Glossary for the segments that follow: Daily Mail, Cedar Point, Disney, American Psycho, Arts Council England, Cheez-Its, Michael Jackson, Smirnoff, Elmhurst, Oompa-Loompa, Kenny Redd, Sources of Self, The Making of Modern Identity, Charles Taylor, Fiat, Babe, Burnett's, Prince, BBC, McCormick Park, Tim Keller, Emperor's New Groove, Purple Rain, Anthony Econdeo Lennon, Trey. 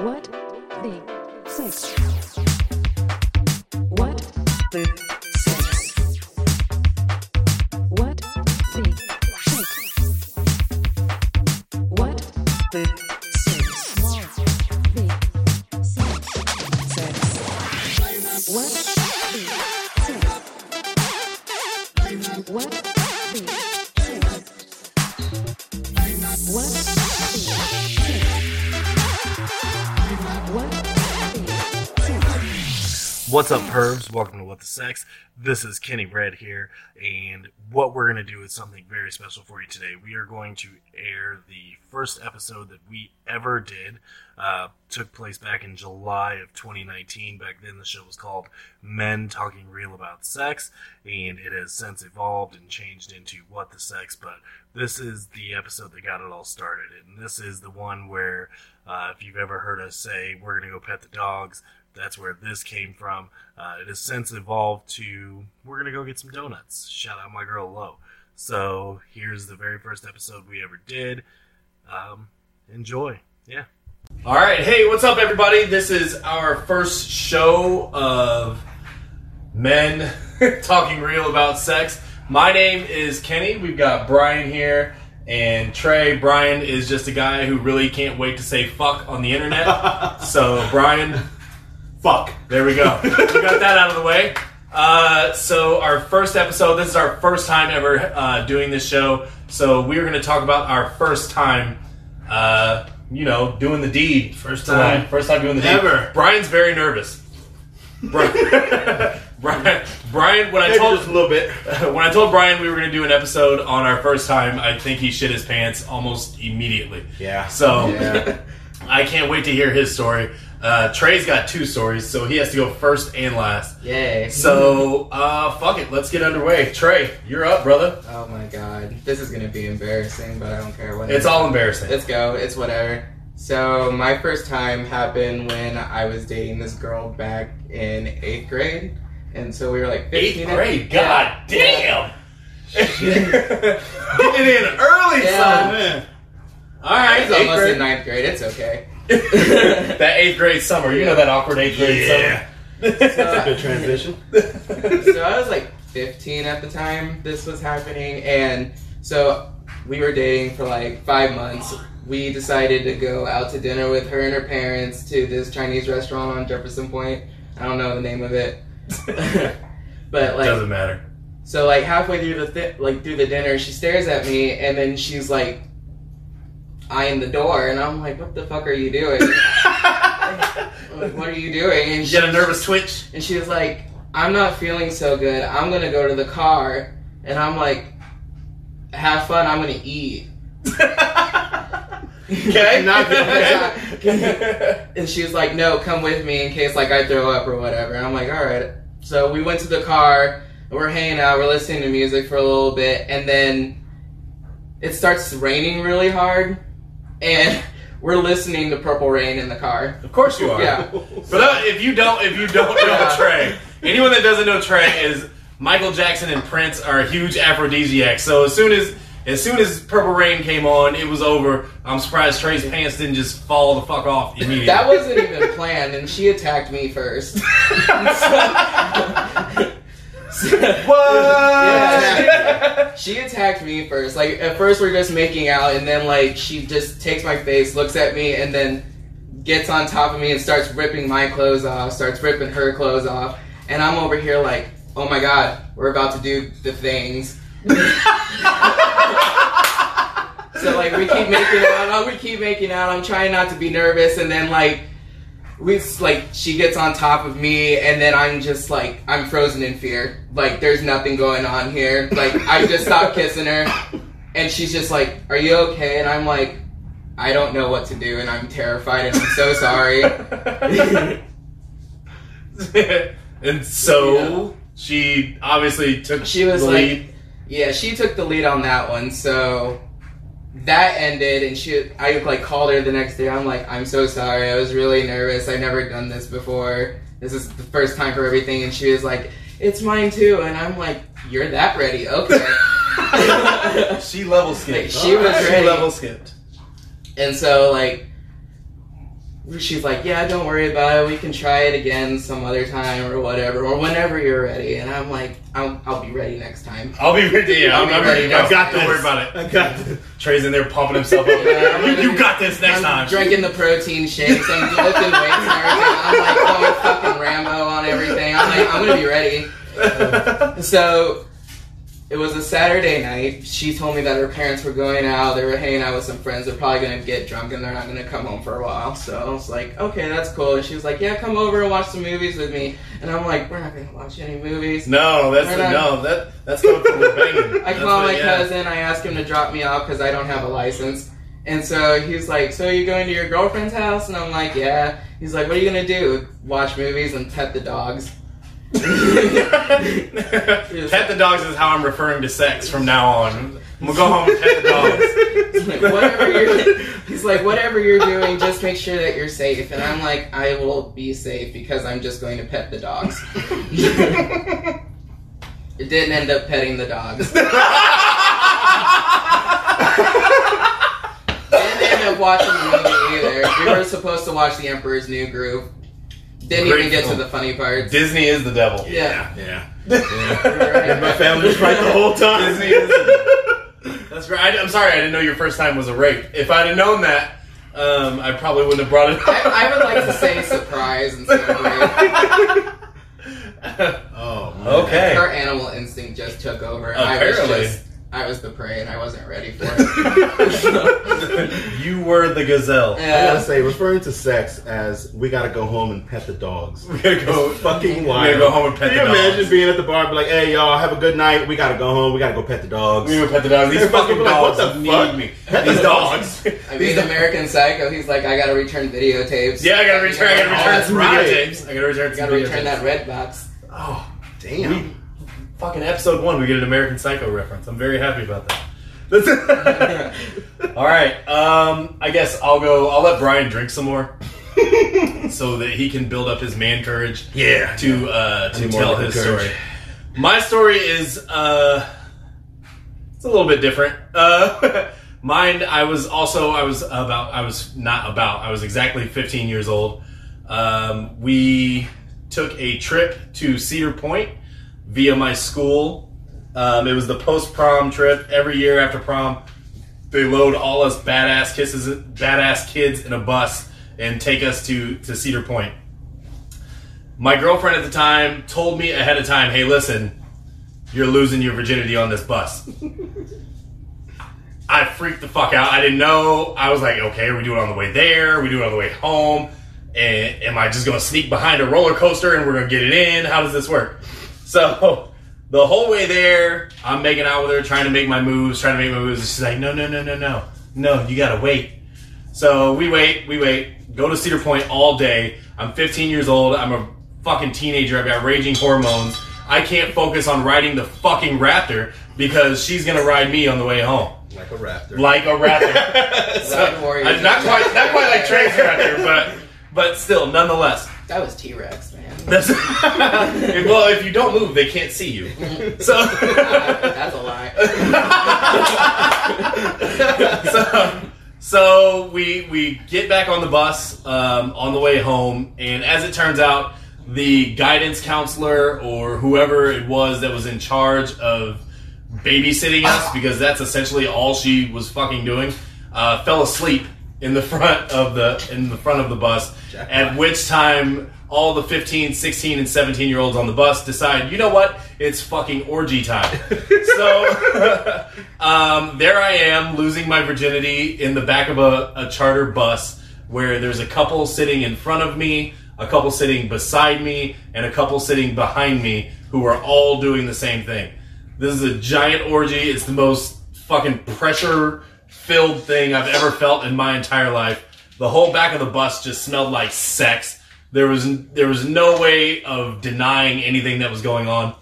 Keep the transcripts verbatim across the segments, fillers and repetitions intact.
What the six? What the six? What the six? What the six? What the six? Six. What the six? What the six? What the six? What's up, pervs? Welcome to What the Sex. This is Kenny Redd here, and what we're going to do is something very special for you today. We are going to air the first episode that we ever did. Uh, took place back in July of twenty nineteen. Back then, the show was called Men Talking Real About Sex, and it has since evolved and changed into What the Sex, but this is the episode that got it all started, and this is the one where, uh, if you've ever heard us say, we're going to go pet the dogs, that's where this came from. Uh, it has since evolved to, we're going to go get some donuts. Shout out my girl, Lo. So here's the very first episode we ever did. Um, enjoy. Yeah. All right. Hey, what's up, everybody? This is our first show of Men Talking Real About Sex. My name is Kenny. We've got Brian here. And Trey. Brian is just a guy who really can't wait to say fuck on the internet. So, Brian... Fuck. There we go. We got that out of the way. Uh, so our first episode, this is our first time ever uh, doing this show. So we're going to talk about our first time, uh, you know, doing the deed. First time. Tonight. First time doing the Never. deed. Ever. Brian's very nervous. Brian, Brian, Brian when, I told, just a little bit. when I told Brian we were going to do an episode on our first time, I think he shit his pants almost immediately. Yeah. So yeah. I can't wait to hear his story. Uh, Trey's got two stories, so he has to go first and last. Yay. So, uh, fuck it. Let's get underway. Trey, you're up, brother. Oh, my God. This is going to be embarrassing, but I don't care. Whatever. It's all embarrassing. Let's go. It's whatever. So, my first time happened when I was dating this girl back in eighth grade. And so, we were like fifteen. eighth grade? God damn! Getting in early, yeah. son. Man. All right. It's almost grade. in ninth grade. It's okay. That eighth grade summer, you know that awkward eighth grade yeah. summer. That's so, a good transition. So I was like fifteen at the time this was happening, and so we were dating for like five months. We decided to go out to dinner with her and her parents to this Chinese restaurant on Jefferson Point. I don't know the name of it, but like doesn't matter. So like halfway through the th- like through the dinner, she stares at me, and then she's like. eyeing the door, and I'm like, what the fuck are you doing? Like, what are you doing? And she you got a nervous twitch. And she was like, I'm not feeling so good. I'm going to go to the car. And I'm like, have fun. I'm going to eat. Okay. Not good. And she was like, no, come with me in case like I throw up or whatever. And I'm like, all right. So we went to the car. And we're hanging out. We're listening to music for a little bit. And then it starts raining really hard. And we're listening to Purple Rain in the car. Of course you are. Yeah. For that, if you don't, if you don't know yeah. Trey, anyone that doesn't know Trey is Michael Jackson and Prince are huge aphrodisiacs. So as soon as as soon as Purple Rain came on, it was over. I'm surprised Trey's pants didn't just fall the fuck off immediately. That wasn't even planned, and she attacked me first. so, What? Yeah, she attacked me first. Like, at first we're just making out, and then, like, she just takes my face, looks at me, and then gets on top of me and starts ripping my clothes off, starts ripping her clothes off. And I'm over here like, oh my God, we're about to do the things. So, like, we keep making out, we keep making out, I'm trying not to be nervous, and then, like, We like she gets on top of me, and then I'm just like I'm frozen in fear. Like there's nothing going on here. Like I just stopped kissing her, and she's just like, "Are you okay?" And I'm like, "I don't know what to do, and I'm terrified, and I'm so sorry." And so yeah. she obviously took. She was the like, lead. "Yeah, she took the lead on that one." So. That ended, and she, I like called her the next day. I'm like, I'm so sorry. I was really nervous. I've never done this before. This is the first time for everything. And she was like, it's mine too. And I'm like, you're that ready? Okay. She level skipped. Like, she All was right. ready. She level skipped. And so like, she's like, yeah, don't worry about it. We can try it again some other time or whatever, or whenever you're ready. And I'm like, I'll, I'll be ready next time. I'll be ready. Yeah, I'll be ready. ready. I've got to worry about it. I got this. Trey's in there pumping himself up. Yeah, you, you got this next I'm time. Drinking the protein shakes. I'm lifting weights and everything. I'm like going fucking Rambo on everything. I'm like, I'm going to be ready. Uh, so it was a Saturday night. She told me that her parents were going out. They were hanging out with some friends. They're probably going to get drunk, and they're not going to come home for a while. So I was like, okay, that's cool. And she was like, yeah, come over and watch some movies with me. And I'm like, we're not going to watch any movies. No, that's a, no, that that's coming from the banging. I call my yeah. cousin. I ask him to drop me off because I don't have a license. And so he was like, so are you going to your girlfriend's house? And I'm like, yeah. He's like, what are you going to do? Watch movies and pet the dogs. Pet the dogs is how I'm referring to sex from now on. We'll go home and pet the dogs. He's like, whatever you're, he's like, whatever you're doing, just make sure that you're safe. And I'm like, I will be safe because I'm just going to pet the dogs. It didn't end up petting the dogs. Didn't end up watching the movie either. We were supposed to watch The Emperor's New Groove. Didn't Great even get film. to the funny parts. Disney is the devil. Yeah. Yeah. yeah. yeah. Right. My family was right the whole time. Disney is the devil. That's right. I, I'm sorry I didn't know your first time was a rape. If I'd have known that, um, I probably wouldn't have brought it up. I, I would like to say surprise instead of rape. Oh, okay. Her animal instinct just took over. Apparently. I was just, I was the prey and I wasn't ready for it. You were the gazelle. Yeah. I gotta say, referring to sex as we gotta go home and pet the dogs. We gotta go fucking wild. We gotta go home and pet Can the dogs. Can you imagine being at the bar and be like, hey y'all, have a good night. We gotta go home. We gotta go pet the dogs. We gotta pet the dogs. These, These fucking, fucking dogs like, what the fuck? need me. Pet These the dogs. I mean, American Psycho, he's like, I gotta return videotapes. Yeah, I gotta return. I gotta return some videotapes. I gotta return some videotapes. I gotta return that red box. Oh, damn. We, Fucking episode one, we get an American Psycho reference. I'm very happy about that. All right, um, I guess I'll go. I'll let Brian drink some more, so that he can build up his man courage. Yeah, to yeah. Uh, to tell his courage. story. My story is uh, it's a little bit different. Uh, mine. I was also. I was about. I was not about. I was exactly fifteen years old. Um, we took a trip to Cedar Point via my school. Um, it was the post-prom trip. Every year after prom, they load all us badass kisses, badass kids in a bus and take us to, to Cedar Point. My girlfriend at the time told me ahead of time, hey, listen, you're losing your virginity on this bus. I freaked the fuck out. I didn't know. I was like, okay, we do it on the way there. We do it on the way home. And am I just going to sneak behind a roller coaster and we're going to get it in? How does this work? So the whole way there, I'm making out with her, trying to make my moves, trying to make my moves. She's like, no, no, no, no, no. No, you got to wait. So we wait, we wait, go to Cedar Point all day. I'm fifteen years old. I'm a fucking teenager. I've got raging hormones. I can't focus on riding the fucking Raptor because she's going to ride me on the way home. Like a Raptor. Like a Raptor. So, uh, not, quite, not quite like Trey's Raptor, but, but still, nonetheless. That was T-Rex, man. That's, well, if you don't move, they can't see you. So uh, that's a lie. so, so we we get back on the bus um, on the way home, and as it turns out, the guidance counselor or whoever it was that was in charge of babysitting us, because that's essentially all she was fucking doing, uh, fell asleep in the front of the in the front of the bus. Jackpot. At which time all the fifteen, sixteen, and seventeen year olds on the bus decide, you know what? It's fucking orgy time. So um, there I am, losing my virginity in the back of a, a charter bus where there's a couple sitting in front of me, a couple sitting beside me, and a couple sitting behind me who are all doing the same thing. This is a giant orgy. It's the most fucking pressure filled thing I've ever felt in my entire life. The whole back of the bus just smelled like sex. There was there was no way of denying anything that was going on.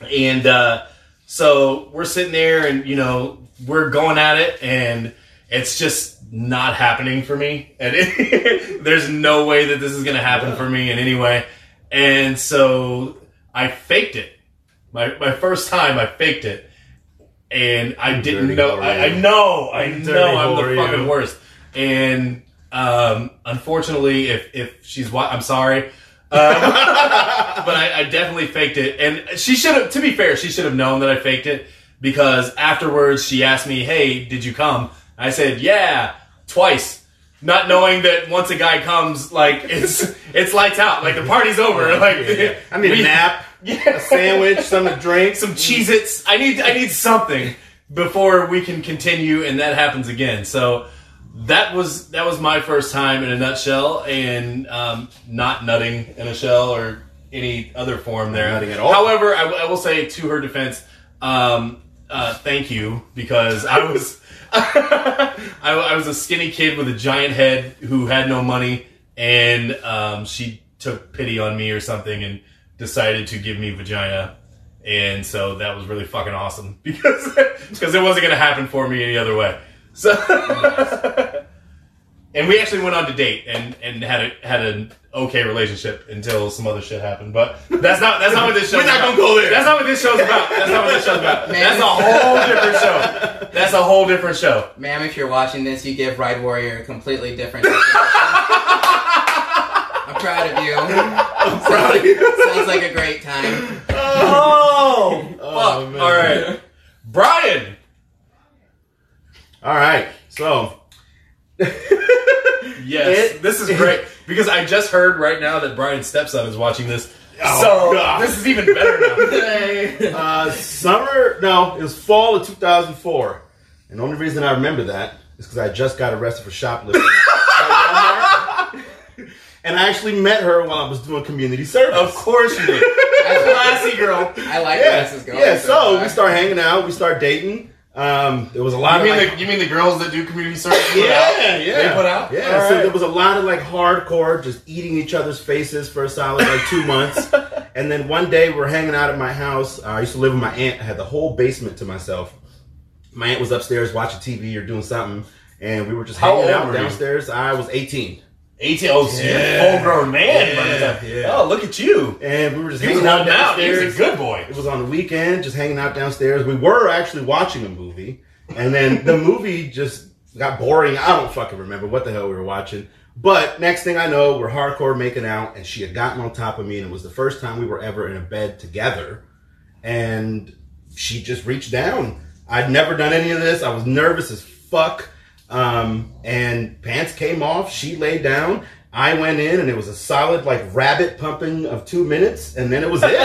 And uh, so we're sitting there and, you know, we're going at it and it's just not happening for me. And it, there's no way that this is going to happen for me in any way. And so I faked it. My, my first time I faked it. And I didn't know. I, I know. I know. I'm the fucking worst. And Um, unfortunately, if if she's wa- I'm sorry, um, but I, I definitely faked it, and she should have. To be fair, she should have known that I faked it, because afterwards she asked me, "Hey, did you come?" I said, "Yeah," twice, not knowing that once a guy comes, like it's it's lights out, like the party's over. Like yeah. I need we, a nap, yeah. a sandwich, some to drink, some Cheez-Its. I need I need something before we can continue, and that happens again. So. That was that was my first time in a nutshell, and um, not nutting in a shell or any other form there. Not nutting at all. However, I, w- I will say to her defense, um, uh, thank you, because I was I, I was a skinny kid with a giant head who had no money, and um, she took pity on me or something and decided to give me vagina, and so that was really fucking awesome because because it wasn't gonna happen for me any other way. So, and we actually went on to date and, and had a, had an okay relationship until some other shit happened. But that's not that's not what this show's about. We're not gonna go there. That's not what this show's about. That's not what this show's about. Man, that's a whole different show. That's a whole different show. Ma'am, if you're watching this, you give Ride Warrior a completely different definition. I'm proud of you. I'm proud of you. Sounds like a great time. Oh, fuck. Oh, all right, Brian. All right, so yes, it, this is great because I just heard right now that Brian's stepson is watching this. Oh, so God. This is even better now. Today, uh, summer? No, it was fall of two thousand four, and the only reason I remember that is because I just got arrested for shoplifting. And I actually met her while I was doing community service. Of course you did. That's a classy girl. I like yeah. where this is going. Yeah, so, so we start hanging out, we start dating. Um, there was a lot you of mean like, the, you mean the girls that do community service? yeah, out? yeah, they put out. Yeah, all so right. There was a lot of like hardcore, just eating each other's faces for a solid like two months, and then one day we're hanging out at my house. Uh, I used to live with my aunt. I had the whole basement to myself. My aunt was upstairs watching T V or doing something, and we were just How hanging out downstairs. You? I was eighteen. eighteen, oh, so yeah. Full grown man. Yeah, yeah. Oh, look at you. And we were just he hanging out downstairs. He was a good boy. It was on the weekend, just hanging out downstairs. We were actually watching a movie. And then the movie just got boring. I don't fucking remember what the hell we were watching. But next thing I know, we're hardcore making out. And she had gotten on top of me. And it was the first time we were ever in a bed together. And she just reached down. I'd never done any of this. I was nervous as fuck. Um, and pants came off, she laid down, I went in, and it was a solid, like, rabbit pumping of two minutes, and then it was it. it,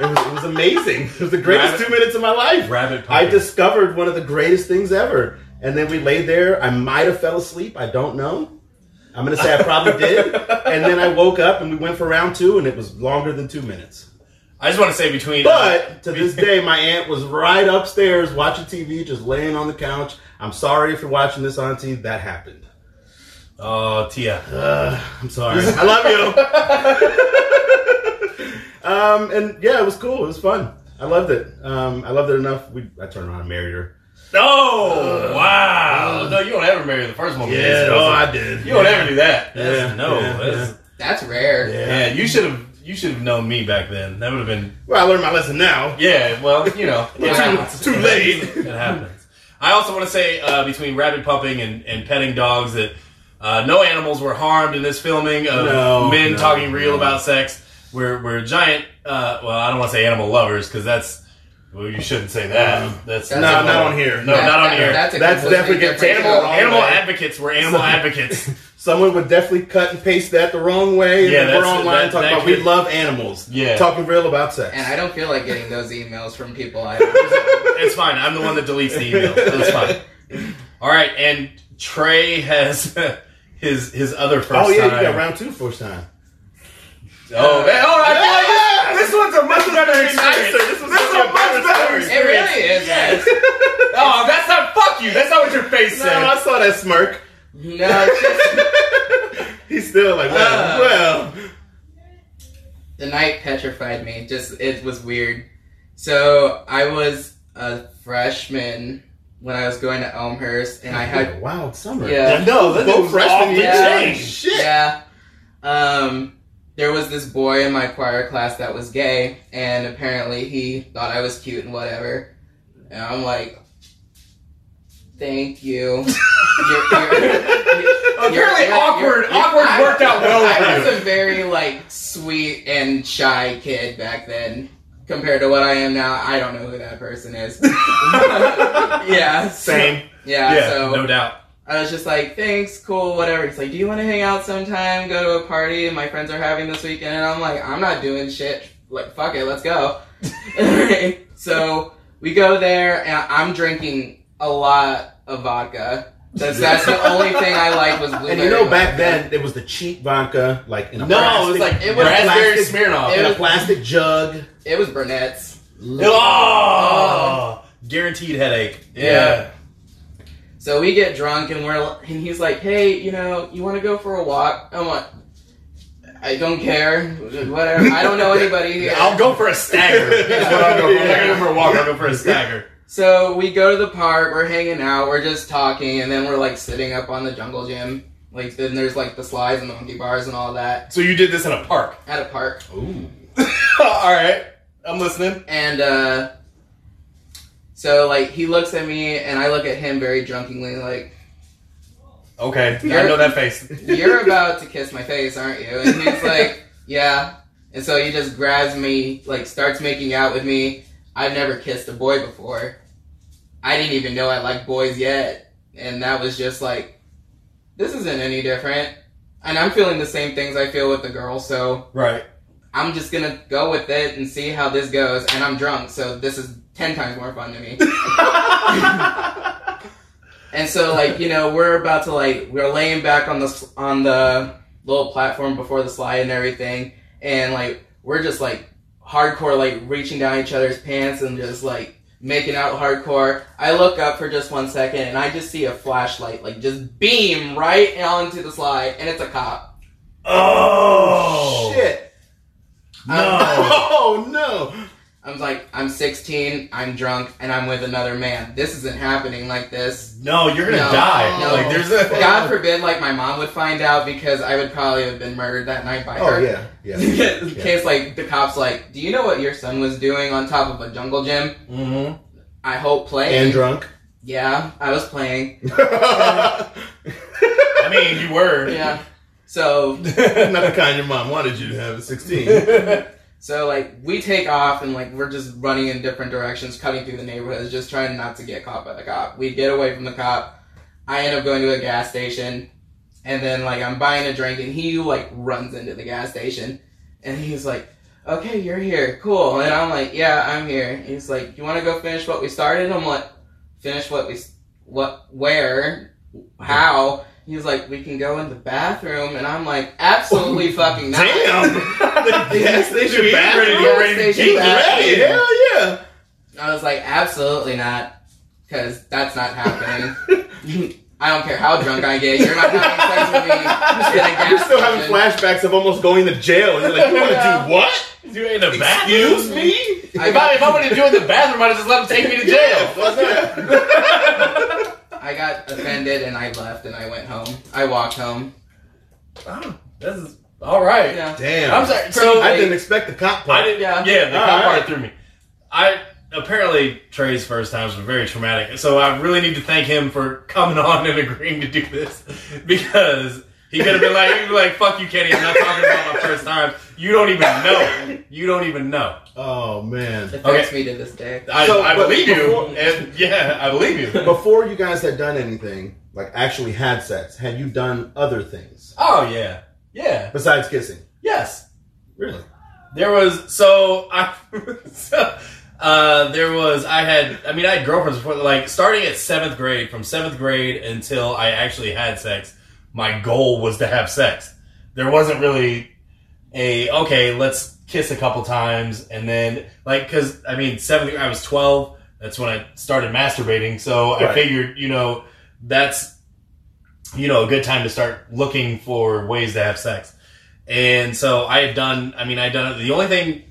was, it was amazing. It was the greatest rabbit, two minutes of my life. Rabbit pumping. I discovered one of the greatest things ever. And then we laid there, I might have fell asleep, I don't know. I'm gonna say I probably did. And then I woke up, and we went for round two, and it was longer than two minutes. I just want to say between... But, to this day, my aunt was right upstairs watching T V, just laying on the couch. I'm sorry if you're watching this, Auntie. That happened. Oh, Tia. Uh, I'm sorry. I love you. um, and, yeah, it was cool. It was fun. I loved it. Um, I loved it enough. We I turned around and married her. Oh, uh, wow. Uh, no, you don't ever marry the first one. Yeah, oh, no, I did. You yeah. don't ever do that. That's, yeah, no. Yeah, that's, yeah. that's rare. Yeah, yeah you should have... You should have known me back then. That would have been... Well, I learned my lesson now. Yeah, well, you know. It's too, too late. It happens. I also want to say, uh, between rabbit pumping and, and petting dogs, that uh, no animals were harmed in this filming of no, men no, talking no. real about sex. We're, we're giant... Uh, well, I don't want to say animal lovers, because that's... Well, you shouldn't say that. That's, that's no, not on here. No, that, not on that, here. That's, that's definitely animal. Animal way. advocates. We're animal Someone, advocates. Someone would definitely cut and paste that the wrong way. And yeah, then we're online that, talking that about could, we love animals. Yeah, talking real about sex. And I don't feel like getting those emails from people. I It's fine. I'm the one that deletes the email. It's fine. All right, and Trey has his his other first. Oh yeah, time. You got round two first time. Oh, man. All right. Yeah. This one's a much better experience. This is a much better experience. It really is. Yes. Oh, that's not fuck you. That's not what your face no, said. No, I saw that smirk. No, it's just... He's still like, well, uh, well. The night petrified me. Just, it was weird. So, I was a freshman when I was going to Elmhurst, and I had... a wild summer. Yeah. yeah no, that was freshmen did yeah. change. Shit. Yeah. Um... There was this boy in my choir class that was gay, and apparently he thought I was cute and whatever. And I'm like, thank you. You're, you're, you're, Apparently you're, awkward, you're, awkward you're, worked out well for you. I was a very, like, sweet and shy kid back then. Compared to what I am now, I don't know who that person is. Yeah. Same. Yeah, yeah, so. No doubt. I was just like, thanks, cool, whatever. He's like, do you want to hang out sometime, go to a party my friends are having this weekend? And I'm like, I'm not doing shit. Like, fuck it, let's go. So we go there, and I'm drinking a lot of vodka. That's, that's the only thing I like was blueberry. And you know, back vodka. then, it was the cheap vodka, like in a no, plastic... No, it was like... It was plastic, Smirnoff. It in was, a plastic jug. It was Burnett's. Oh! Guaranteed headache. Yeah. yeah. So we get drunk, and we're and he's like, hey, you know, you want to go for a walk? I'm like, I don't care. Whatever. I don't know anybody here. I'll go for a stagger. That's what I'll go for. I'm not going to go for a walk. I'll go for a stagger. So we go to the park, we're hanging out, we're just talking, and then we're like sitting up on the jungle gym. Like then there's like the slides and the monkey bars and all that. So you did this at a park? At a park. Ooh. Alright. I'm listening. And uh so like he looks at me and I look at him very drunkenly like, okay, I know that face. You're about to kiss my face, aren't you? And he's like, yeah. And so he just grabs me, like starts making out with me. I've never kissed a boy before. I didn't even know I liked boys yet. And that was just like, this isn't any different. And I'm feeling the same things I feel with the girls, so... Right. I'm just gonna go with it and see how this goes. And I'm drunk, so this is ten times more fun to me. And so, like, you know, we're about to, like... We're laying back on the, on the little platform before the slide and everything. And, like, we're just, like... hardcore, like, reaching down each other's pants and just, like, making out hardcore. I look up for just one second, and I just see a flashlight, like, just beam right onto the slide, and it's a cop. Oh! Shit. No. Oh, no. I was like, I'm sixteen, I'm drunk, and I'm with another man. This isn't happening like this. No, you're gonna no, die. No. Like, there's a... God forbid, like, my mom would find out because I would probably have been murdered that night by oh, her. Oh, yeah, yeah. In yeah. case, like, the cop's like, do you know what your son was doing on top of a jungle gym? Mm-hmm. I hope playing. And drunk? Yeah, I was playing. I mean, you were. Yeah. So... Not the kind your mom wanted you to have at sixteen. So, like, we take off, and, like, we're just running in different directions, cutting through the neighborhoods, just trying not to get caught by the cop. We get away from the cop. I end up going to a gas station, and then, like, I'm buying a drink, and he, like, runs into the gas station. And he's like, okay, you're here. Cool. And I'm like, yeah, I'm here. And he's like, you want to go finish what we started? I'm like, finish what we, what, where, how? He's like, we can go in the bathroom, and I'm like, absolutely fucking not. Damn! The gas station bathroom, you're ready to ready, hell yeah! I was like, absolutely not, because that's not happening. I don't care how drunk I get, you're not having sex with me. I'm you're still having flashbacks of almost going to jail, and you're like, you want to yeah. do what? Do it in the bathroom? Excuse me? I if, got... I, if I wanted to do it in the bathroom, I'd just let him take me to jail. What's that? I got offended and I left and I went home. I walked home. Oh, this is all right. Yeah. Damn. I'm sorry. So I didn't expect the cop part. I didn't, yeah. yeah, the all cop right. part threw me. I apparently Trey's first times were very traumatic, so I really need to thank him for coming on and agreeing to do this because he could have been like, he'd be like, "Fuck you, Kenny. I'm not talking about my first time. You don't even know. You don't even know." Oh, man. It affects okay. me to this day. I, so, I believe before, you. And yeah, I believe you. Before you guys had done anything, like actually had sex, had you done other things? Oh, yeah. Yeah. Besides kissing? Yes. Really? There was, so, I, so, uh, there was, I had, I mean, I had girlfriends before, like, starting at seventh grade, from seventh grade until I actually had sex, my goal was to have sex. There wasn't really a, okay, let's kiss a couple times, and then, like, because, I mean, seventh, I was twelve, that's when I started masturbating, so right. I figured, you know, that's, you know, a good time to start looking for ways to have sex. And so I had done, I mean, I had done, the only thing,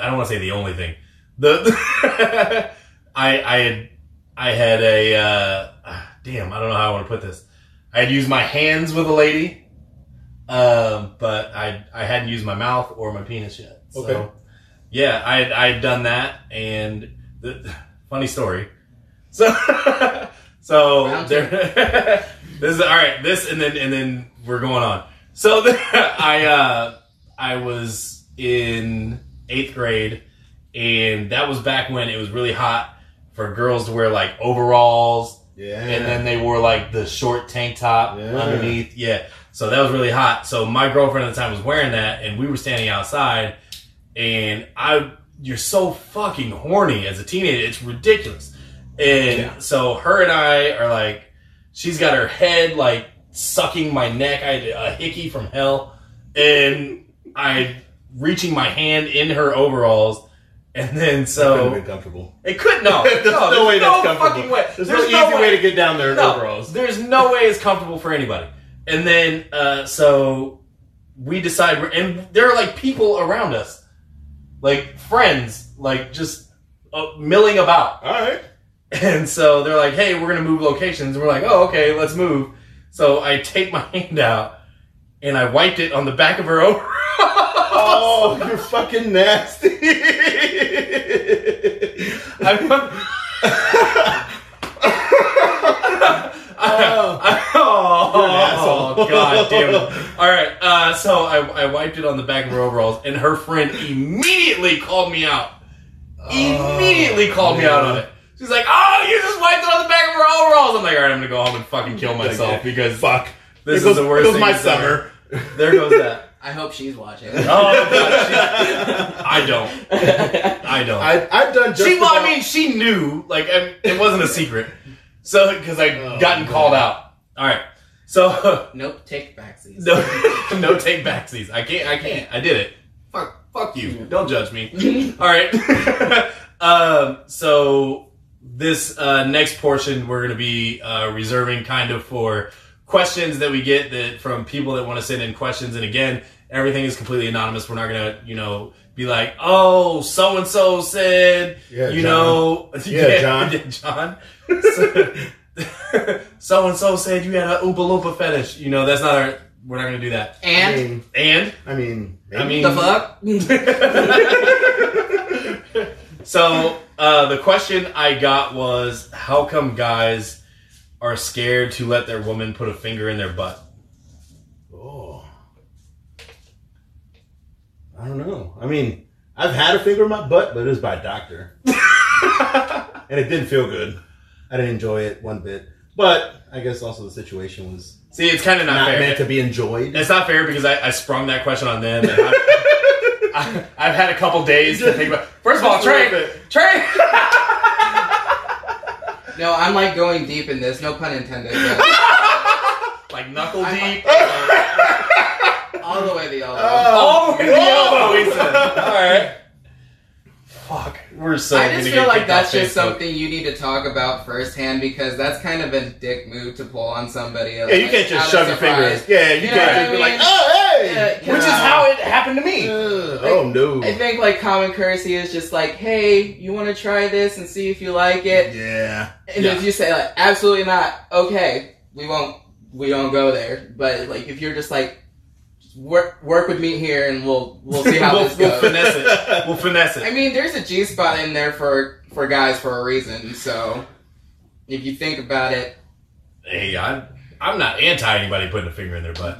I don't want to say the only thing, the, the I, I had, I had a, uh, damn, I don't know how I want to put this. I had used my hands with a lady. Um, but I I hadn't used my mouth or my penis yet. So, okay. Yeah, I I had done that, and the funny story. So So there, this is all right. This and then and then we're going on. So there, I uh, I was in eighth grade, and that was back when it was really hot for girls to wear like overalls. Yeah. And then they wore like the short tank top yeah. underneath. Yeah. So that was really hot. So my girlfriend at the time was wearing that, and we were standing outside, and I you're so fucking horny as a teenager. It's ridiculous. And yeah. so her and I are like, she's got her head like sucking my neck. I had a hickey from hell. And I reaching my hand in her overalls. And then so. It couldn't have been comfortable. It could not. There's no, no way that's no comfortable. Fucking way. There's, there's no easy way. way to get down there in no, overalls. There's no way it's comfortable for anybody. And then uh, so we decide, we're, and there are like people around us, like friends, like just uh, milling about. All right. And so they're like, hey, we're going to move locations. And we're like, oh, okay, let's move. So I take my hand out, and I wiped it on the back of her overalls. Oh, you're fucking nasty. I, oh. I, oh, you're an asshole. God damn it. All right, uh, so I, I wiped it on the back of her overalls, and her friend immediately called me out. Oh, immediately called man. me out on it. She's like, oh, you just wiped it on the back of her overalls. I'm like, all right, I'm going to go home and fucking kill myself because fuck. This goes, is the worst thing my summer. Ever. There goes that. I hope she's watching. Oh, God. She, I don't. I don't. I, I've done just she, about... I mean, she knew. Like, I, it wasn't a secret. So, because I'd oh, gotten God. called out. All right. So. Nope, take backsies. No, no take backsies. I can't. I can't. I did it. Fuck. Fuck you. Don't judge me. All right. um, so. This uh, next portion, we're going to be uh, reserving kind of for questions that we get that from people that want to send in questions. And again, everything is completely anonymous. We're not going to, you know, be like, oh, so-and-so said, yeah, you John. know. Yeah, yeah John. John. So, so-and-so said you had a Oompa-Loompa fetish. You know, that's not our, we're not going to do that. And? I mean, and? I mean. I mean. The fuck? So... Uh, the question I got was, how come guys are scared to let their woman put a finger in their butt? Oh. I don't know. I mean, I've had a finger in my butt, but it was by a doctor. And it didn't feel good. I didn't enjoy it one bit. But I guess also the situation was See, it's kind of not, not fair. meant to be enjoyed. It's not fair because I, I sprung that question on them. And I I, I've had a couple days to think about. First of all, Trey, Trey. No, I'm like going deep in this. No pun intended. Like knuckle I'm deep. Like, all the way to the elbow. All the way to the elbow. All right. Fuck. We're so. I just feel like that's just Facebook. something you need to talk about firsthand because that's kind of a dick move to pull on somebody. Yeah, like, you can't just shove your fingers. Yeah, you, you can't just be like, oh, hey! Yeah, Which know. is how it happened to me. Uh, like, oh, no. I think, like, common courtesy is just like, hey, you want to try this and see if you like it? Yeah. And yeah. if you say, like, absolutely not, okay, we won't, we don't go there. But, like, if you're just like, Work work with me here, and we'll we'll see how we'll, this goes. We'll finesse it. We'll finesse it. I mean, there's a G spot in there for for guys for a reason. So if you think about it, hey, I'm I'm not anti anybody putting a finger in their butt.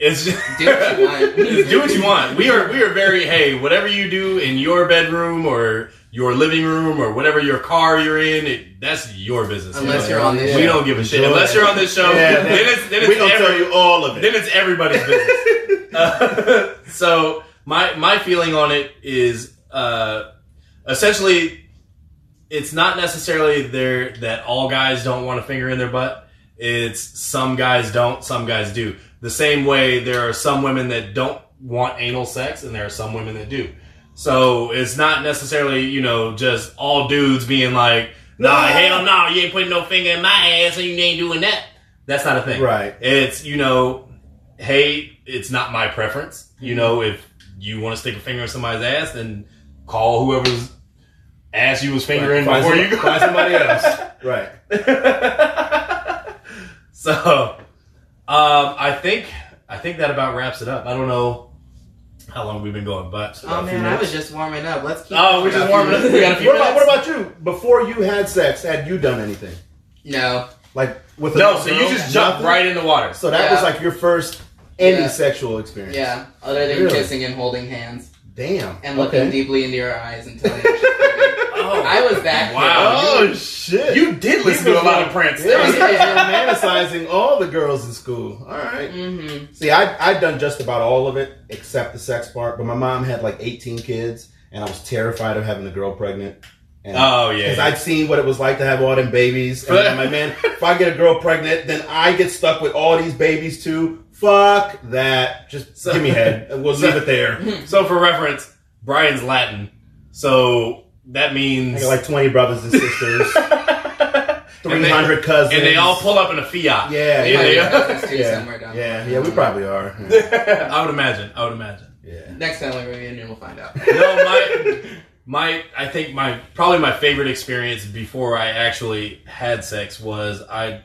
It's just, do what you want. do what you want. We are we are very hey, whatever you do in your bedroom or your living room or whatever your car you're in, it, that's your business. Unless you're on this show. We don't give a shit. Unless you're on this show, yeah, then it's, then it's we don't every, tell you all of it. Then it's everybody's business. Uh, so my my feeling on it is uh, essentially it's not necessarily there that all guys don't want a finger in their butt. It's some guys don't, some guys do. The same way there are some women that don't want anal sex and there are some women that do. So it's not necessarily, you know, just all dudes being like, nah, hell no, you ain't putting no finger in my ass, so you ain't doing that. That's not a thing. Right. It's, you know, hey, it's not my preference. You know, if you want to stick a finger in somebody's ass, then call whoever's ass you was fingering right. before you go. Find somebody else. Right. So, um, I think, I think that about wraps it up. I don't know. How long have we been going? But oh man, I was just warming up. Let's keep. Oh, we're just warming up. We got a few minutes. What about you? Before you had sex, had you done anything? No. Like with a no, so girl, you just jumped right in the water. So that yeah. was like your first any yeah. sexual experience. Yeah, other than really? kissing and holding hands. Damn. And looking okay. deeply into your eyes and telling you. Oh, I was that. Wow. Kid. Oh shit. You did listen to a lot of Prince. Yeah, he was romanticizing all the girls in school. All right. Mm-hmm. See, I I'd done just about all of it except the sex part. But my mom had like eighteen kids, and I was terrified of having a girl pregnant. And oh yeah. Because yeah. I'd seen what it was like to have all them babies, and I'm like, man, if I get a girl pregnant, then I get stuck with all these babies too. Fuck that. Just so, give me head. We'll so, leave it there. So for reference, Brian's Latin. So. That means... I got like twenty brothers and sisters. three hundred and they, cousins. And they all pull up in a Fiat. Yeah. Yeah, yeah. Too, yeah. Somewhere down yeah, yeah, we probably are. Yeah. I would imagine. I would imagine. Yeah. Next time we're in, we'll find out. No, my... my, I think my... Probably my favorite experience before I actually had sex was... I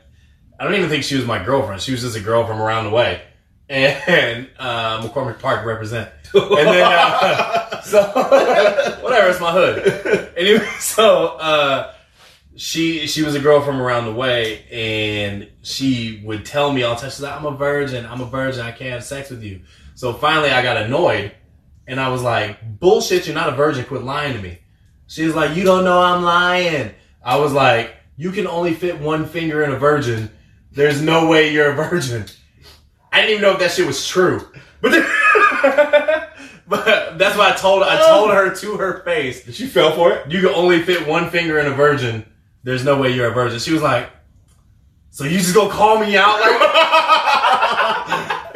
I don't even think she was my girlfriend. She was just a girl from around the way. And uh, McCormick Park represent. And then... Uh, So, whatever, it's my hood. Anyway, so, uh, she, she was a girl from around the way, and she would tell me all the time, she's like, I'm a virgin, I'm a virgin, I can't have sex with you. So finally I got annoyed, and I was like, bullshit, you're not a virgin, quit lying to me. She was like, you don't know I'm lying. I was like, you can only fit one finger in a virgin. There's no way you're a virgin. I didn't even know if that shit was true. But then... But that's why I told I told her to her face. She fell for it. You can only fit one finger in a virgin. There's no way you're a virgin. She was like, so you just gonna call me out? Like,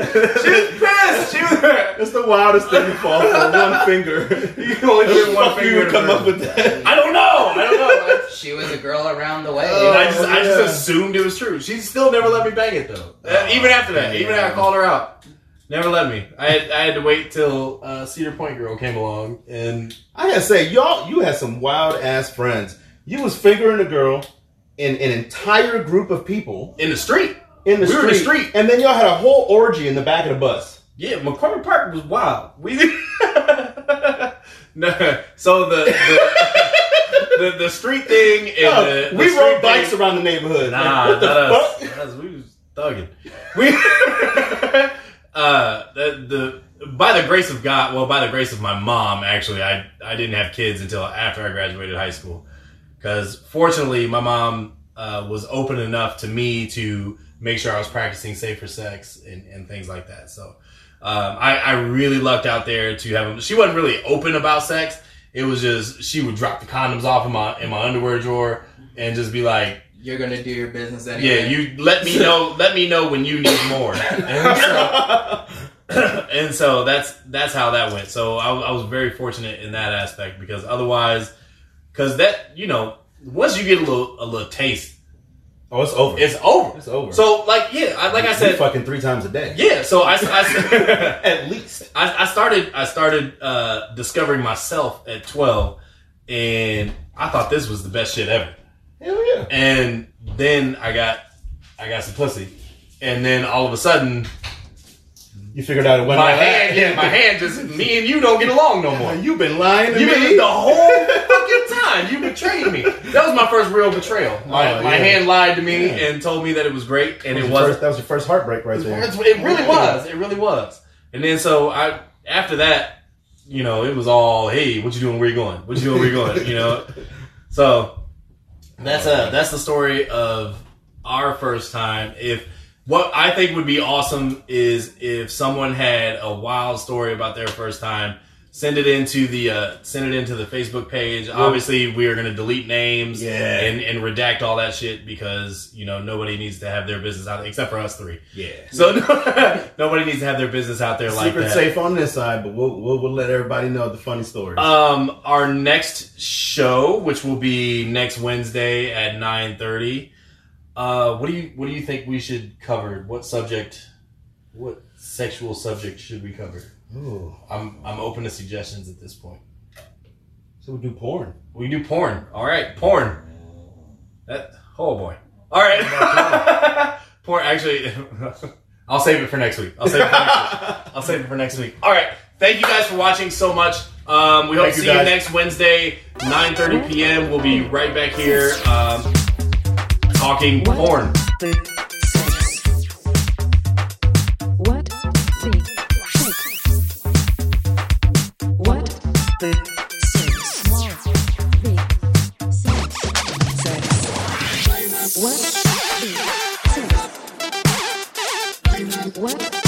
she was pissed. She was. That's the wildest thing to fall for. One finger. You can only fit one finger. You would come up with that? I don't know. I don't know. She was a girl around the way. Oh, I just yeah. I just assumed it was true. She still never let me bang it though. Oh, even after that, yeah. even after I called her out. Never let me. I had, I had to wait till uh, Cedar Point girl came along, and I gotta say, y'all, you had some wild ass friends. You was fingering a girl in an entire group of people in the street. In the we street, were in the street, and then y'all had a whole orgy in the back of the bus. Yeah, McCormick Park was wild. We no, so the. the The, the street thing and no, the, the we street rode bikes thing. Around the neighborhood. Nah, like, what the fuck? Us, we was thugging. We. Uh, the, the, by the grace of God, well, by the grace of my mom, actually, I, I didn't have kids until after I graduated high school. Cause fortunately, my mom, uh, was open enough to me to make sure I was practicing safer sex and, and things like that. So, um, I, I really lucked out there to have, she wasn't really open about sex. It was just, she would drop the condoms off in my, in my underwear drawer and just be like, you're gonna do your business anyway. Yeah, you let me know. Let me know when you need more. And so, and so that's that's how that went. So I, I was very fortunate in that aspect because otherwise, because that you know, once you get a little a little taste, oh, it's over. It's over. It's over. So like yeah, I, like I said, fucking three times a day. Yeah. So I, I at least I, I started I started uh, discovering myself at twelve, and I thought this was the best shit ever. Hell yeah. And then I got I got some pussy. And then all of a sudden you figured out it went my hand, yeah, my hand just me and you don't get along no more. You've been lying to you me. You've been the whole fucking time. You betrayed me. That was my first real betrayal. My, oh, yeah. my hand lied to me yeah. and told me that it was great and was it wasn't. First, that was your first heartbreak right there. It really was. It really was. And then so I after that, you know, it was all, hey, what you doing? Where you going? What you doing? Where you going? You know? So That's a that's the story of our first time. If what I think would be awesome is if someone had a wild story about their first time, send it into the uh, send it into the Facebook page. Obviously, we are going to delete names yeah. and, and redact all that shit because you know nobody needs to have their business out there, except for us three. Yeah. So nobody needs to have their business out there like that. Secret safe on this side, but we'll, we'll we'll let everybody know the funny stories. Um, our next show, which will be next Wednesday at nine thirty. Uh, what do you what do you think we should cover? What subject? What sexual subject should we cover? Ooh. I'm I'm open to suggestions at this point. So we do porn. We do porn. All right, porn. That oh boy. All right, porn. Actually, I'll save it for next week. I'll save it for next week. I'll save it for next week. All right. Thank you guys for watching so much. Um, we hope to see you next Wednesday, nine thirty p.m. We'll be right back here um, talking porn. What? What?